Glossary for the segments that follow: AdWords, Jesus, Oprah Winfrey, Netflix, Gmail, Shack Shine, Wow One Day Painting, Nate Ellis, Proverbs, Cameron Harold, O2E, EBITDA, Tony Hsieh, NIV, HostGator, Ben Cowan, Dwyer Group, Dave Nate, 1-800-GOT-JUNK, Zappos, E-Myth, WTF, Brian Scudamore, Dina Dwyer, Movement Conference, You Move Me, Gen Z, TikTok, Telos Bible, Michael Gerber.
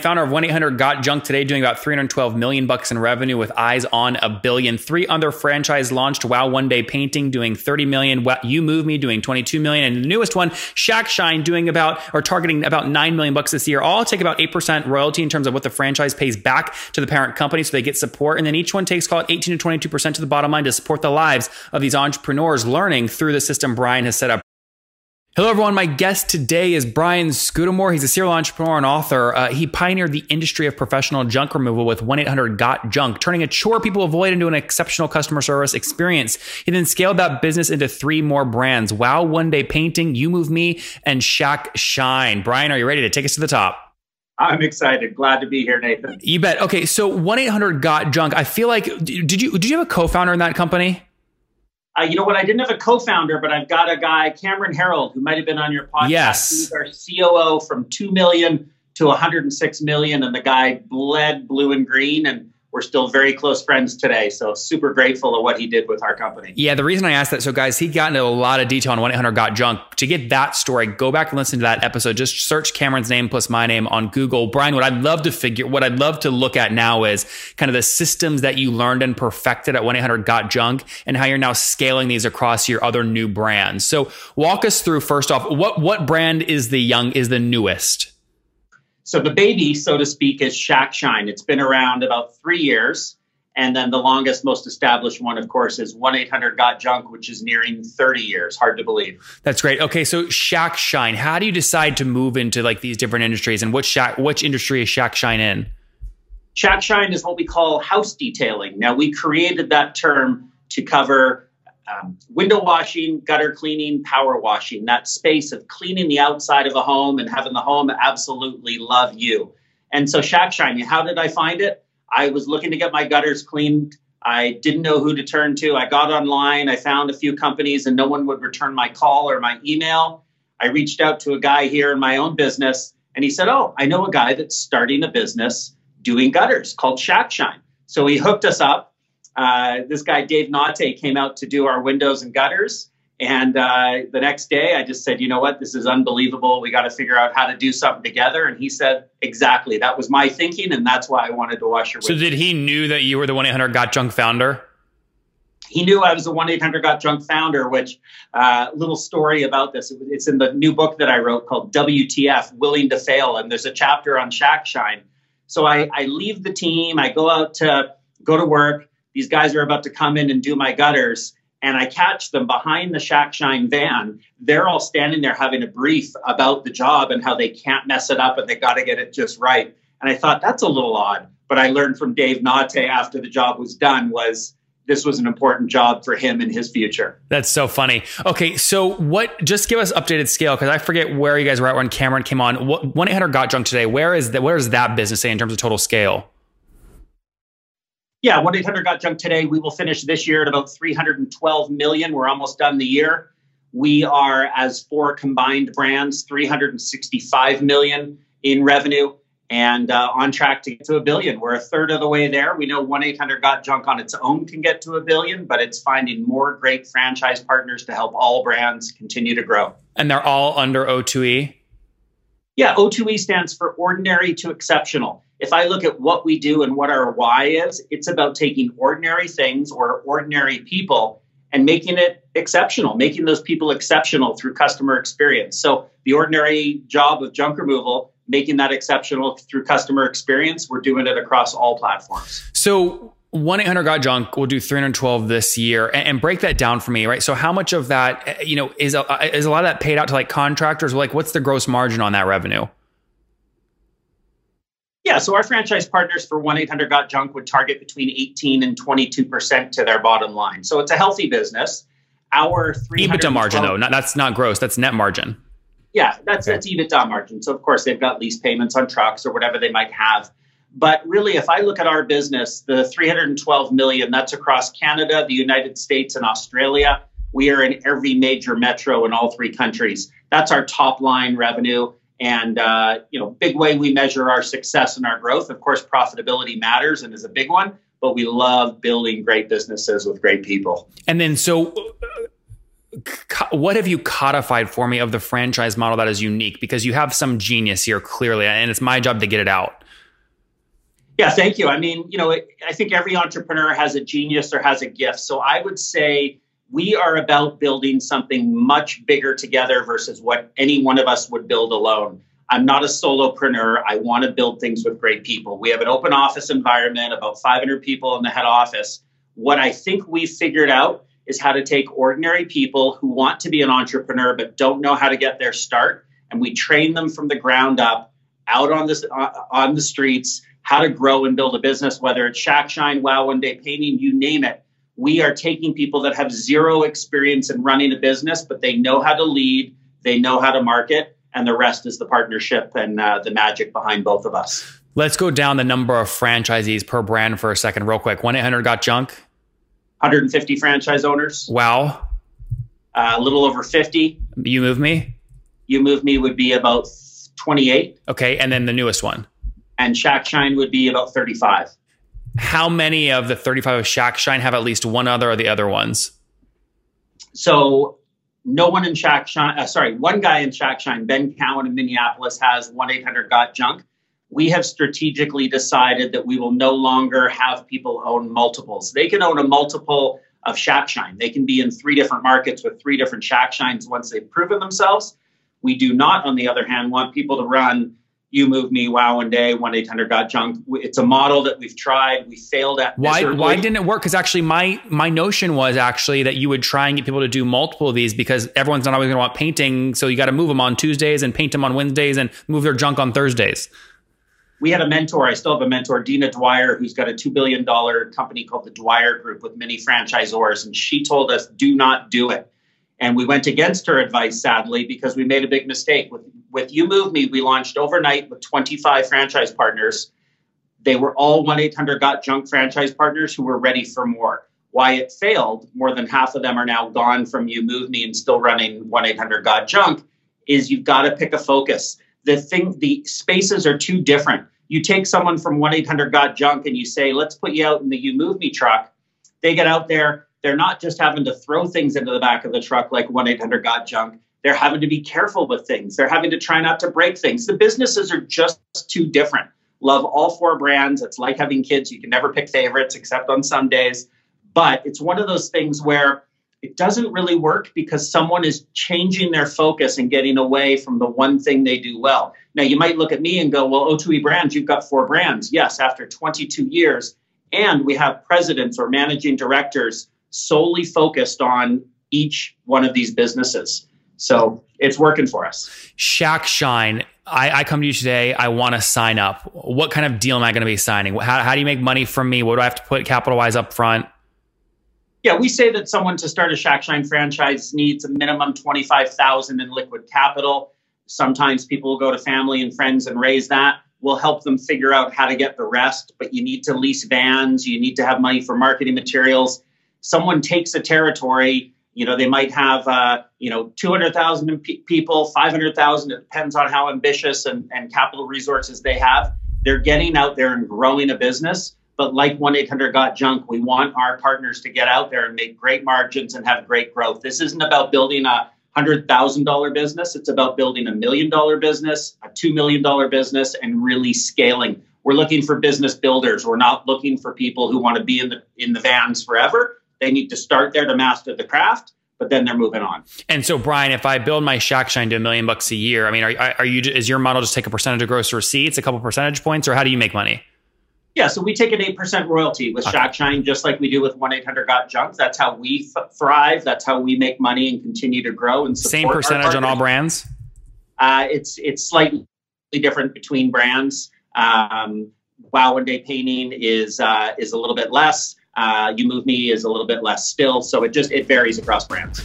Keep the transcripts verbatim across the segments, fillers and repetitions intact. Founder of one eight hundred got junk, today doing about three hundred twelve million bucks in revenue with eyes on a billion. Three other franchise launched: Wow One Day Painting doing thirty million, You Move Me doing twenty-two million, and the newest one, Shack Shine, doing about or targeting about nine million bucks this year. All take about eight percent royalty in terms of what the franchise pays back to the parent company, so they get support. And then each one takes, call it eighteen to twenty-two percent to the bottom line to support the lives of these entrepreneurs learning through the system Brian has set up. Hello, everyone. My guest today is Brian Scudamore. He's a serial entrepreneur and author. Uh, he pioneered the industry of professional junk removal with one eight hundred got junk, turning a chore people avoid into an exceptional customer service experience. He then scaled that business into three more brands: Wow One Day Painting, You Move Me, and Shack Shine. Brian, are you ready to take us to the top? I'm excited. Glad to be here, Nathan. You bet. Okay, so one eight hundred got junk. I feel like, did you, did you have a co-founder in that company? Uh, you know what? I didn't have a co-founder, but I've got a guy, Cameron Harold, who might have been on your podcast. Yes. He's our C O O from two million to one hundred six million. And the guy bled blue and green. And we're still very close friends today. So super grateful of what he did with our company. Yeah, the reason I asked that, so guys, he got into a lot of detail on one eight hundred got junk. To get that story, go back and listen to that episode. Just search Cameron's name plus my name on Google. Brian, what I'd love to figure, what I'd love to look at now is kind of the systems that you learned and perfected at one eight hundred got junk and how you're now scaling these across your other new brands. So walk us through, first off, what what brand is the young, is the newest? So the baby, so to speak, is Shack Shine. It's been around about three years. And then the longest, most established one, of course, is one eight hundred got junk, which is nearing thirty years. Hard to believe. That's great. Okay, so Shack Shine. How do you decide to move into like these different industries? And what Shack, which industry is Shack Shine in? Shack Shine is what we call house detailing. Now, we created that term to cover um, window washing, gutter cleaning, power washing, that space of cleaning the outside of a home and having the home absolutely love you. And so Shack Shine, how did I find it? I was looking to get my gutters cleaned. I didn't know who to turn to. I got online. I found a few companies and no one would return my call or my email. I reached out to a guy here in my own business and he said, oh, I know a guy that's starting a business doing gutters called Shack Shine. So he hooked us up. Uh, this guy, Dave Nate, came out to do our windows and gutters. And uh, the next day I just said, you know what, this is unbelievable. We got to figure out how to do something together. And he said, exactly. That was my thinking. And that's why I wanted to wash your windows. So did he knew that you were the one eight hundred got junk founder? He knew I was the one eight hundred got junk founder, which uh little story about this. It's in the new book that I wrote called W T F, Willing to Fail. And there's a chapter on Shack Shine. So I, I leave the team. I go out to go to work. These guys are about to come in and do my gutters, and I catch them behind the Shack Shine van. They're all standing there having a brief about the job and how they can't mess it up and they got to get it just right. And I thought, that's a little odd. But I learned from Dave Nate after the job was done was this was an important job for him and his future. That's so funny. Okay, so what? Just give us updated scale, because I forget where you guys were at when Cameron came on. one eight hundred got junk today. Where is that? Where is that business in terms of total scale? Yeah, one eight hundred got junk today. We will finish this year at about three hundred twelve million. We're almost done the year. We are, as four combined brands, three hundred sixty-five million in revenue and uh, on track to get to a billion. We're a third of the way there. We know one eight hundred got junk on its own can get to a billion, but it's finding more great franchise partners to help all brands continue to grow. And they're all under O two E? Yeah, O two E stands for ordinary to exceptional. If I look at what we do and what our why is, it's about taking ordinary things or ordinary people and making it exceptional, making those people exceptional through customer experience. So the ordinary job of junk removal, making that exceptional through customer experience, we're doing it across all platforms. So one eight hundred got junk will do three hundred twelve this year, and, and break that down for me, right? So how much of that, you know, is a, is a lot of that paid out to like contractors? Like what's the gross margin on that revenue? Yeah, so our franchise partners for one eight hundred got junk would target between eighteen and twenty-two percent to their bottom line. So it's a healthy business. Our EBITDA margin, though, not, that's not gross. That's net margin. Yeah, that's, okay. that's EBITDA margin. So, of course, they've got lease payments on trucks or whatever they might have. But really, if I look at our business, the three hundred twelve million, that's across Canada, the United States, and Australia. We are in every major metro in all three countries. That's our top line revenue. And, uh, you know, big way we measure our success and our growth. Of course, profitability matters and is a big one, but we love building great businesses with great people. And then, so what have you codified for me of the franchise model that is unique? Because you have some genius here, clearly, and it's my job to get it out. Yeah, thank you. I mean, you know, it, I think every entrepreneur has a genius or has a gift. So I would say we are about building something much bigger together versus what any one of us would build alone. I'm not a solopreneur. I want to build things with great people. We have an open office environment, about five hundred people in the head office. What I think we figured out is how to take ordinary people who want to be an entrepreneur but don't know how to get their start, and we train them from the ground up, out on this uh, on the streets, how to grow and build a business, whether it's Shack Shine, Wow One Day Painting, you name it. We are taking people that have zero experience in running a business, but they know how to lead, they know how to market, and the rest is the partnership and uh, the magic behind both of us. Let's go down the number of franchisees per brand for a second real quick. one eight hundred got junk. one hundred fifty franchise owners. Wow. Uh, a little over fifty. You Move Me? You Move Me would be about twenty-eight. Okay, and then the newest one? And Shack Shine would be about thirty-five. How many of the thirty-five of Shack Shine have at least one other of the other ones? So no one in Shack Shine, uh, sorry, one guy in Shack Shine, Ben Cowan in Minneapolis, has one eight hundred got junk. We have strategically decided that we will no longer have people own multiples. They can own a multiple of Shack Shine. They can be in three different markets with three different Shack Shines once they've proven themselves. We do not, on the other hand, want people to run You Move Me, Wow One Day, one eight hundred got junk. It's a model that we've tried. We failed at why, why didn't it work? Because actually my my notion was actually that you would try and get people to do multiple of these because everyone's not always going to want painting. So you got to move them on Tuesdays and paint them on Wednesdays and move their junk on Thursdays. We had a mentor. I still have a mentor, Dina Dwyer, who's got a two billion dollars company called the Dwyer Group with many franchisors. And she told us, do not do it. And we went against her advice, sadly, because we made a big mistake. With, with You Move Me, we launched overnight with twenty-five franchise partners. They were all one eight hundred got junk franchise partners who were ready for more. Why it failed, more than half of them are now gone from You Move Me and still running one eight hundred got junk, is you've got to pick a focus. The thing, the spaces are too different. You take someone from one eight hundred got junk and you say, let's put you out in the You Move Me truck. They get out there. They're not just having to throw things into the back of the truck like one eight hundred got junk. They're having to be careful with things. They're having to try not to break things. The businesses are just too different. Love all four brands. It's like having kids. You can never pick favorites except on some days. But it's one of those things where it doesn't really work because someone is changing their focus and getting away from the one thing they do well. Now, you might look at me and go, well, O two E brands, you've got four brands. Yes, after twenty-two years. And we have presidents or managing directors solely focused on each one of these businesses. So it's working for us. Shack Shine, I, I come to you today. I want to sign up. What kind of deal am I going to be signing? How, how do you make money from me? What do I have to put capital-wise up front? Yeah, we say that someone to start a Shack Shine franchise needs a minimum twenty-five thousand dollars in liquid capital. Sometimes people will go to family and friends and raise that. We'll help them figure out how to get the rest, but you need to lease vans. You need to have money for marketing materials. Someone takes a territory, you know, they might have, uh, you know, two hundred thousand pe- people, five hundred thousand. It depends on how ambitious and, and capital resources they have. They're getting out there and growing a business. But like one eight hundred got junk, we want our partners to get out there and make great margins and have great growth. This isn't about building a one hundred thousand dollars business. It's about building a million dollar business, a two million dollars business, and really scaling. We're looking for business builders. We're not looking for people who want to be in the in the vans forever. They need to start there to master the craft, but then they're moving on. And so, Brian, if I build my Shack Shine to a million bucks a year, I mean, are, are you is your model just take a percentage of gross receipts, a couple percentage points, or how do you make money? Yeah, so we take an eight percent royalty with okay. Shack Shine, just like we do with one eight hundred got junk. That's how we f- thrive. That's how we make money and continue to grow and support. Same percentage on all brands? Uh, it's it's slightly different between brands. Um, Wow One Day Painting is uh, is a little bit less. Uh, You Move Me is a little bit less still. So it just, it varies across brands.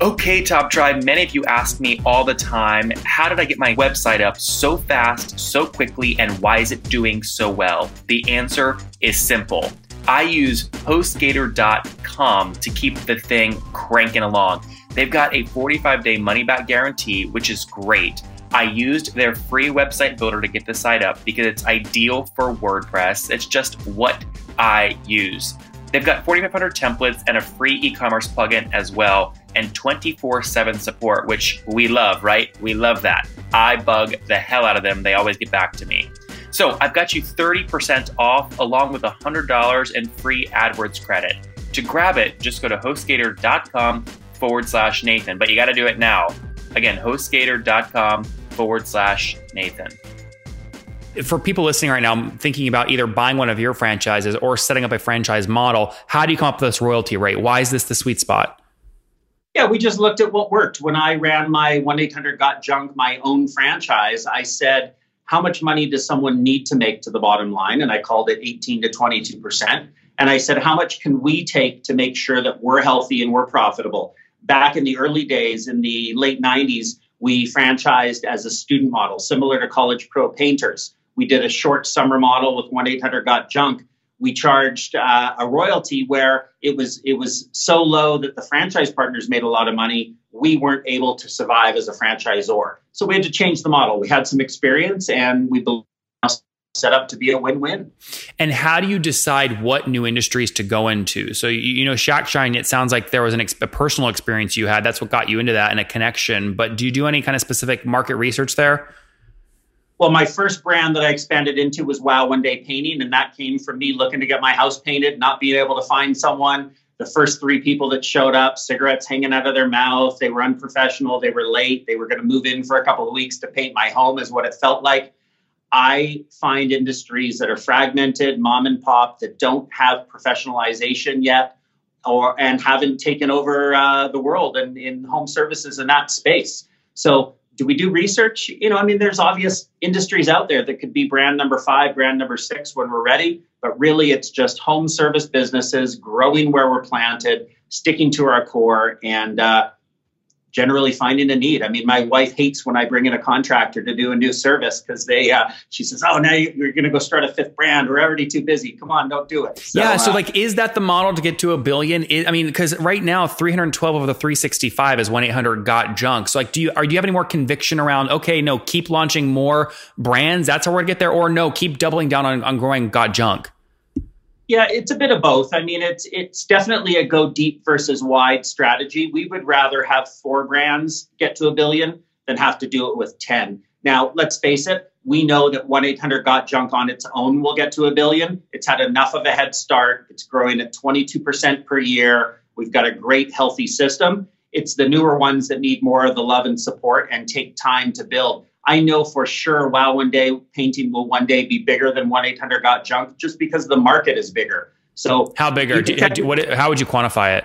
Okay, Top Tribe, many of you ask me all the time, how did I get my website up so fast, so quickly, and why is it doing so well? The answer is simple. I use HostGator dot com to keep the thing cranking along. They've got a forty-five day money-back guarantee, which is great. I used their free website builder to get the site up because it's ideal for WordPress. It's just what I use. They've got forty-five hundred templates and a free e-commerce plugin as well, and twenty-four seven support, which we love, right? We love that. I bug the hell out of them. They always get back to me. So I've got you thirty percent off along with one hundred dollars in free AdWords credit. To grab it, just go to HostGator.com forward slash Nathan, but you got to do it now. Again, HostGator.com forward slash Nathan. For people listening right now, thinking about either buying one of your franchises or setting up a franchise model, how do you come up with this royalty rate? Why is this the sweet spot? Yeah, we just looked at what worked. When I ran my one eight hundred got junk, my own franchise, I said, how much money does someone need to make to the bottom line? And I called it eighteen to twenty-two percent. And I said, how much can we take to make sure that we're healthy and we're profitable? Back in the early days, in the late nineties, we franchised as a student model, similar to College Pro Painters. We did a short summer model with one eight hundred got junk. We charged uh, a royalty where it was it was so low that the franchise partners made a lot of money. We weren't able to survive as a franchisor. So we had to change the model. We had some experience and we believe set up to be a win-win. And how do you decide what new industries to go into? So, you, you know, Shack Shine, it sounds like there was an ex- a personal experience you had. That's what got you into that and a connection. But do you do any kind of specific market research there? Well, my first brand that I expanded into was Wow One Day Painting. And that came from me looking to get my house painted, not being able to find someone. The first three people that showed up, cigarettes hanging out of their mouth. They were unprofessional. They were late. They were going to move in for a couple of weeks to paint my home is what it felt like. I find industries that are fragmented, mom and pop, that don't have professionalization yet or and haven't taken over uh, the world and in home services in that space. So do we do research? You know, I mean, there's obvious industries out there that could be brand number five, brand number six when we're ready. But really, it's just home service businesses growing where we're planted, sticking to our core and uh, generally finding a need. I mean, my wife hates when I bring in a contractor to do a new service because they, uh, she says, oh, now you're going to go start a fifth brand. We're already too busy. Come on, don't do it. So, yeah. So uh, like, is that the model to get to a billion? It, I mean, because right now, three hundred twelve of the three sixty-five is one eight hundred got junk. So like, do you, are, do you have any more conviction around, okay, no, keep launching more brands. That's how we're gonna get there. Or no, keep doubling down on, on growing Got Junk. Yeah, it's a bit of both. I mean, it's it's definitely a go deep versus wide strategy. We would rather have four brands get to a billion than have to do it with ten. Now, let's face it, we know that one eight hundred got junk on its own will get to a billion. It's had enough of a head start. It's growing at twenty-two percent per year. We've got a great, healthy system. It's the newer ones that need more of the love and support and take time to build. I know for sure Wow One Day Painting will one day be bigger than one eight hundred got junk just because the market is bigger. So how big are, do, do, what, how would you quantify it?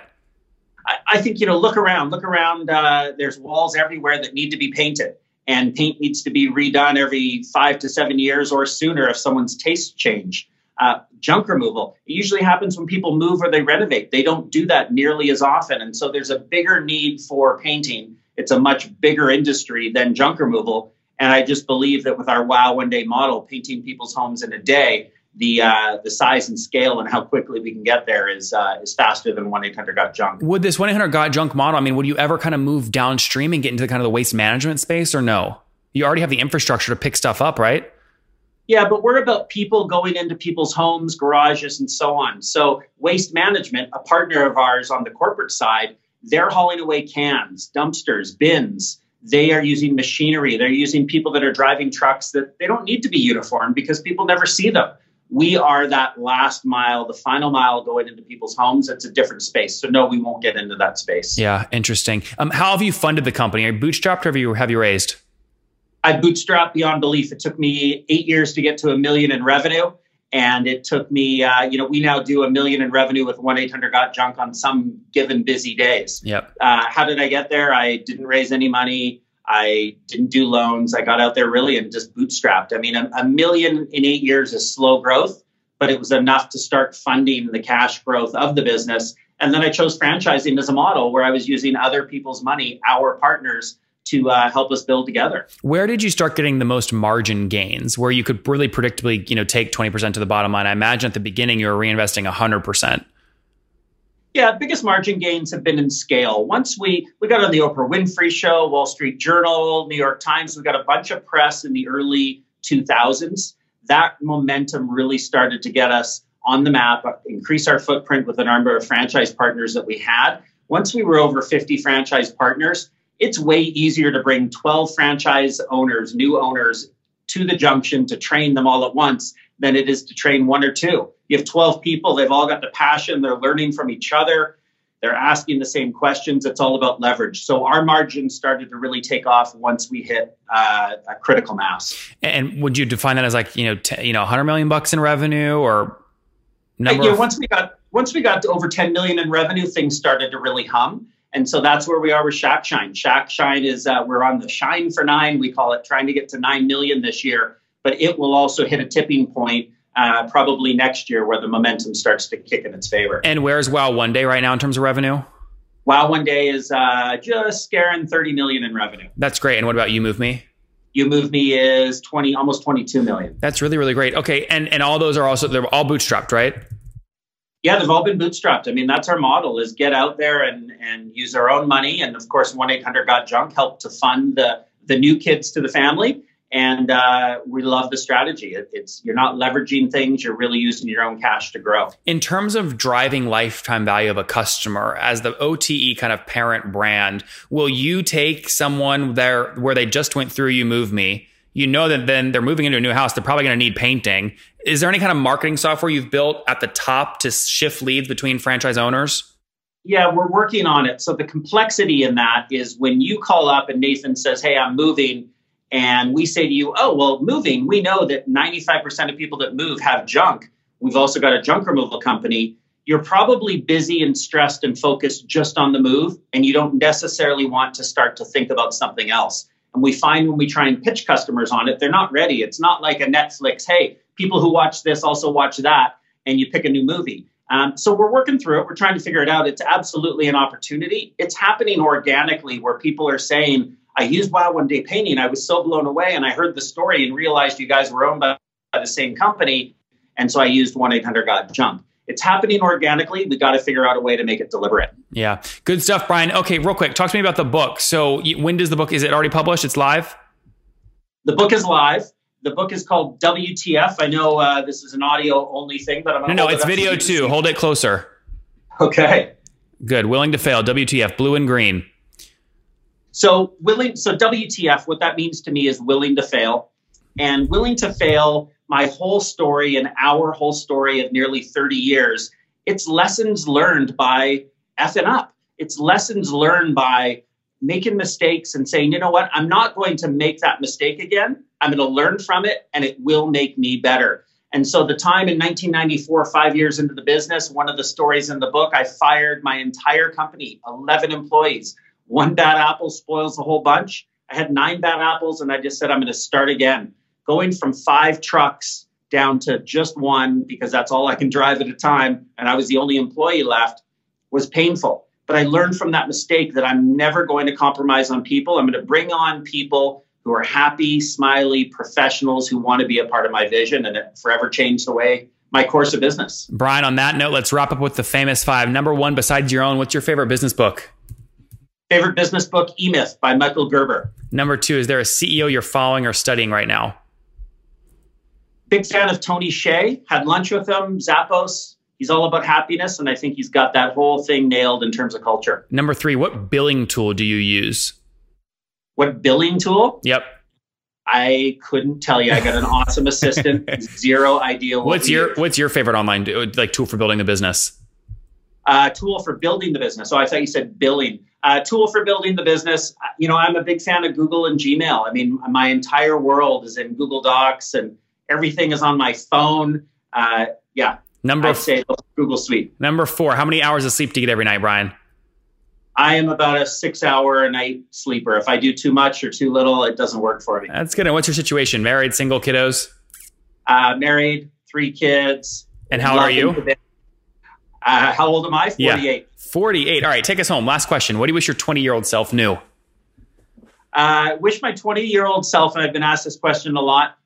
I, I think, you know, look around, look around. Uh, there's walls everywhere that need to be painted and paint needs to be redone every five to seven years or sooner if someone's tastes change. Uh, junk removal. It usually happens when people move or they renovate. They don't do that nearly as often. And so there's a bigger need for painting. It's a much bigger industry than junk removal. And I just believe that with our Wow One Day model, painting people's homes in a day, the uh, the size and scale and how quickly we can get there is uh, is faster than one eight hundred got junk. Would this one eight hundred got junk model, I mean, would you ever kind of move downstream and get into the kind of the waste management space or no? You already have the infrastructure to pick stuff up, right? Yeah, but we're about people going into people's homes, garages, and so on. So waste management, a partner of ours on the corporate side, they're hauling away cans, dumpsters, bins. They are using machinery. They're using people that are driving trucks that they don't need to be uniformed because people never see them. We are that last mile, the final mile going into people's homes. It's a different space. So no, we won't get into that space. Yeah, interesting. Um, how have you funded the company? Are you bootstrapped or have you, have you raised? I bootstrapped beyond belief. It took me eight years to get to a million in revenue. And it took me, uh, you know, we now do a million in revenue with one eight hundred got junk on some given busy days. Yep. Uh, how did I get there? I didn't raise any money. I didn't do loans. I got out there really and just bootstrapped. I mean, a, a million in eight years is slow growth, but it was enough to start funding the cash growth of the business. And then I chose franchising as a model where I was using other people's money, our partners, to uh, help us build together. Where did you start getting the most margin gains where you could really predictably, you know, take twenty percent to the bottom line? I imagine at the beginning you were reinvesting one hundred percent. Yeah, biggest margin gains have been in scale. Once we we got on the Oprah Winfrey Show, Wall Street Journal, New York Times, we got a bunch of press in the early two thousands. That momentum really started to get us on the map, increase our footprint with the number of franchise partners that we had. Once we were over fifty franchise partners, it's way easier to bring twelve franchise owners, new owners to the junction to train them all at once than it is to train one or two. You have twelve people. They've all got the passion. They're learning from each other. They're asking the same questions. It's all about leverage. So our margin started to really take off once we hit uh, a critical mass. And would you define that as like, you know, t- you know, one hundred million bucks in revenue or number? Yeah, of- once we got once we got to over ten million in revenue, things started to really hum. And so that's where we are with Shack Shine. Shack Shine is, uh, we're on the shine for nine. We call it trying to get to nine million this year, but it will also hit a tipping point uh, probably next year where the momentum starts to kick in its favor. And where's Wow One Day right now in terms of revenue? Wow One Day is uh, just scaring thirty million in revenue. That's great. And what about You Move Me? You Move Me is twenty, almost twenty-two million. That's really, really great. Okay. And, and all those are also, they're all bootstrapped, right? Yeah, they've all been bootstrapped. I mean, that's our model, is get out there and, and use our own money. And of course, one eight hundred got junk helped to fund the, the new kids to the family. And uh, we love the strategy. It, it's you're not leveraging things. You're really using your own cash to grow. In terms of driving lifetime value of a customer, as the O T E kind of parent brand, will you take someone there where they just went through You Move Me? You know that then they're moving into a new house. They're probably going to need painting. Is there any kind of marketing software you've built at the top to shift leads between franchise owners? Yeah, we're working on it. So the complexity in that is when you call up and Nathan says, hey, I'm moving. And we say to you, oh, well, moving, we know that ninety-five percent of people that move have junk. We've also got a junk removal company. You're probably busy and stressed and focused just on the move. And you don't necessarily want to start to think about something else. And we find when we try and pitch customers on it, they're not ready. It's not like a Netflix, hey, people who watch this also watch that, and you pick a new movie. Um, so we're working through it. We're trying to figure it out. It's absolutely an opportunity. It's happening organically where people are saying, I used Wow One Day Painting. I was so blown away, and I heard the story and realized you guys were owned by the same company, and so I used one eight hundred got junk. It's happening organically. We got to figure out a way to make it deliberate. Yeah. Good stuff, Brian. Okay, real quick. Talk to me about the book. So when does the book, is it already published? It's live? The book is live. The book is called W T F. I know uh, this is an audio only thing, but I'm going to No, no, it's video too. Hold it closer. Okay. Good. Willing to fail. W T F, blue and green. So willing. So W T F, what that means to me is willing to fail. And willing to fail, my whole story and our whole story of nearly thirty years, it's lessons learned by effing up. It's lessons learned by making mistakes and saying, you know what, I'm not going to make that mistake again. I'm going to learn from it and it will make me better. And so the time in nineteen ninety-four, five years into the business, one of the stories in the book, I fired my entire company, eleven employees. One bad apple spoils the whole bunch. I had nine bad apples and I just said, I'm going to start again. Going from five trucks down to just one, because that's all I can drive at a time, and I was the only employee left, was painful. But I learned from that mistake that I'm never going to compromise on people. I'm going to bring on people who are happy, smiley, professionals who want to be a part of my vision, and it forever changed the way my course of business. Brian, on that note, let's wrap up with the famous five. Number one, besides your own, what's your favorite business book? Favorite business book, E-Myth by Michael Gerber. Number two, is there a C E O you're following or studying right now? Big fan of Tony Hsieh. Had lunch with him, Zappos. He's all about happiness, and I think he's got that whole thing nailed in terms of culture. Number three, what billing tool do you use? What billing tool? Yep. I couldn't tell you. I got an awesome assistant. Zero idea. What what's your What's your favorite online like tool for building a business? Uh, tool for building the business. Oh, I thought you said billing. Uh, tool for building the business. You know, I'm a big fan of Google and Gmail. I mean, my entire world is in Google Docs and everything is on my phone. Uh, yeah. Number I'd say Google Suite. Number four, how many hours of sleep do you get every night, Brian? I am about a six hour a night sleeper. If I do too much or too little, it doesn't work for me. That's good. And what's your situation? Married, single, kiddos? Uh, married, three kids. And how old are you? Uh, how old am I? forty-eight. Yeah. forty-eight. All right. Take us home. Last question. What do you wish your twenty year old self knew? I uh, wish my twenty year old self, and I've been asked this question a lot,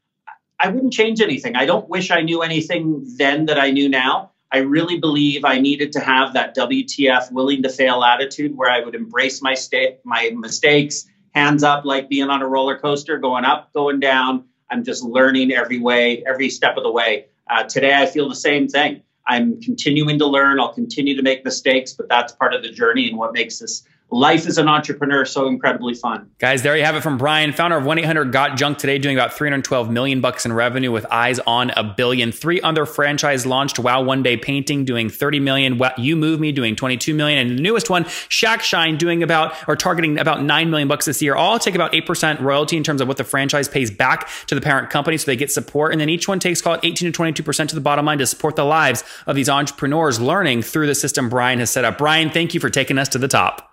I wouldn't change anything. I don't wish I knew anything then that I knew now. I really believe I needed to have that W T F, willing to fail attitude, where I would embrace my sta- my mistakes, hands up, like being on a roller coaster, going up, going down. I'm just learning every way, every step of the way. Uh, today, I feel the same thing. I'm continuing to learn. I'll continue to make mistakes, but that's part of the journey and what makes this life as an entrepreneur is so incredibly fun. Guys, there you have it from Brian, founder of one eight hundred got junk today, doing about three hundred twelve million bucks in revenue with eyes on a billion. Three other franchise launched: Wow One Day Painting doing thirty million, You Move Me doing twenty-two million, and the newest one, Shack Shine, doing about, or targeting about nine million bucks this year. All take about eight percent royalty in terms of what the franchise pays back to the parent company, so they get support. And then each one takes, call it eighteen to twenty-two percent to the bottom line to support the lives of these entrepreneurs learning through the system Brian has set up. Brian, thank you for taking us to the top.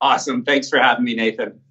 Awesome. Thanks for having me, Nathan.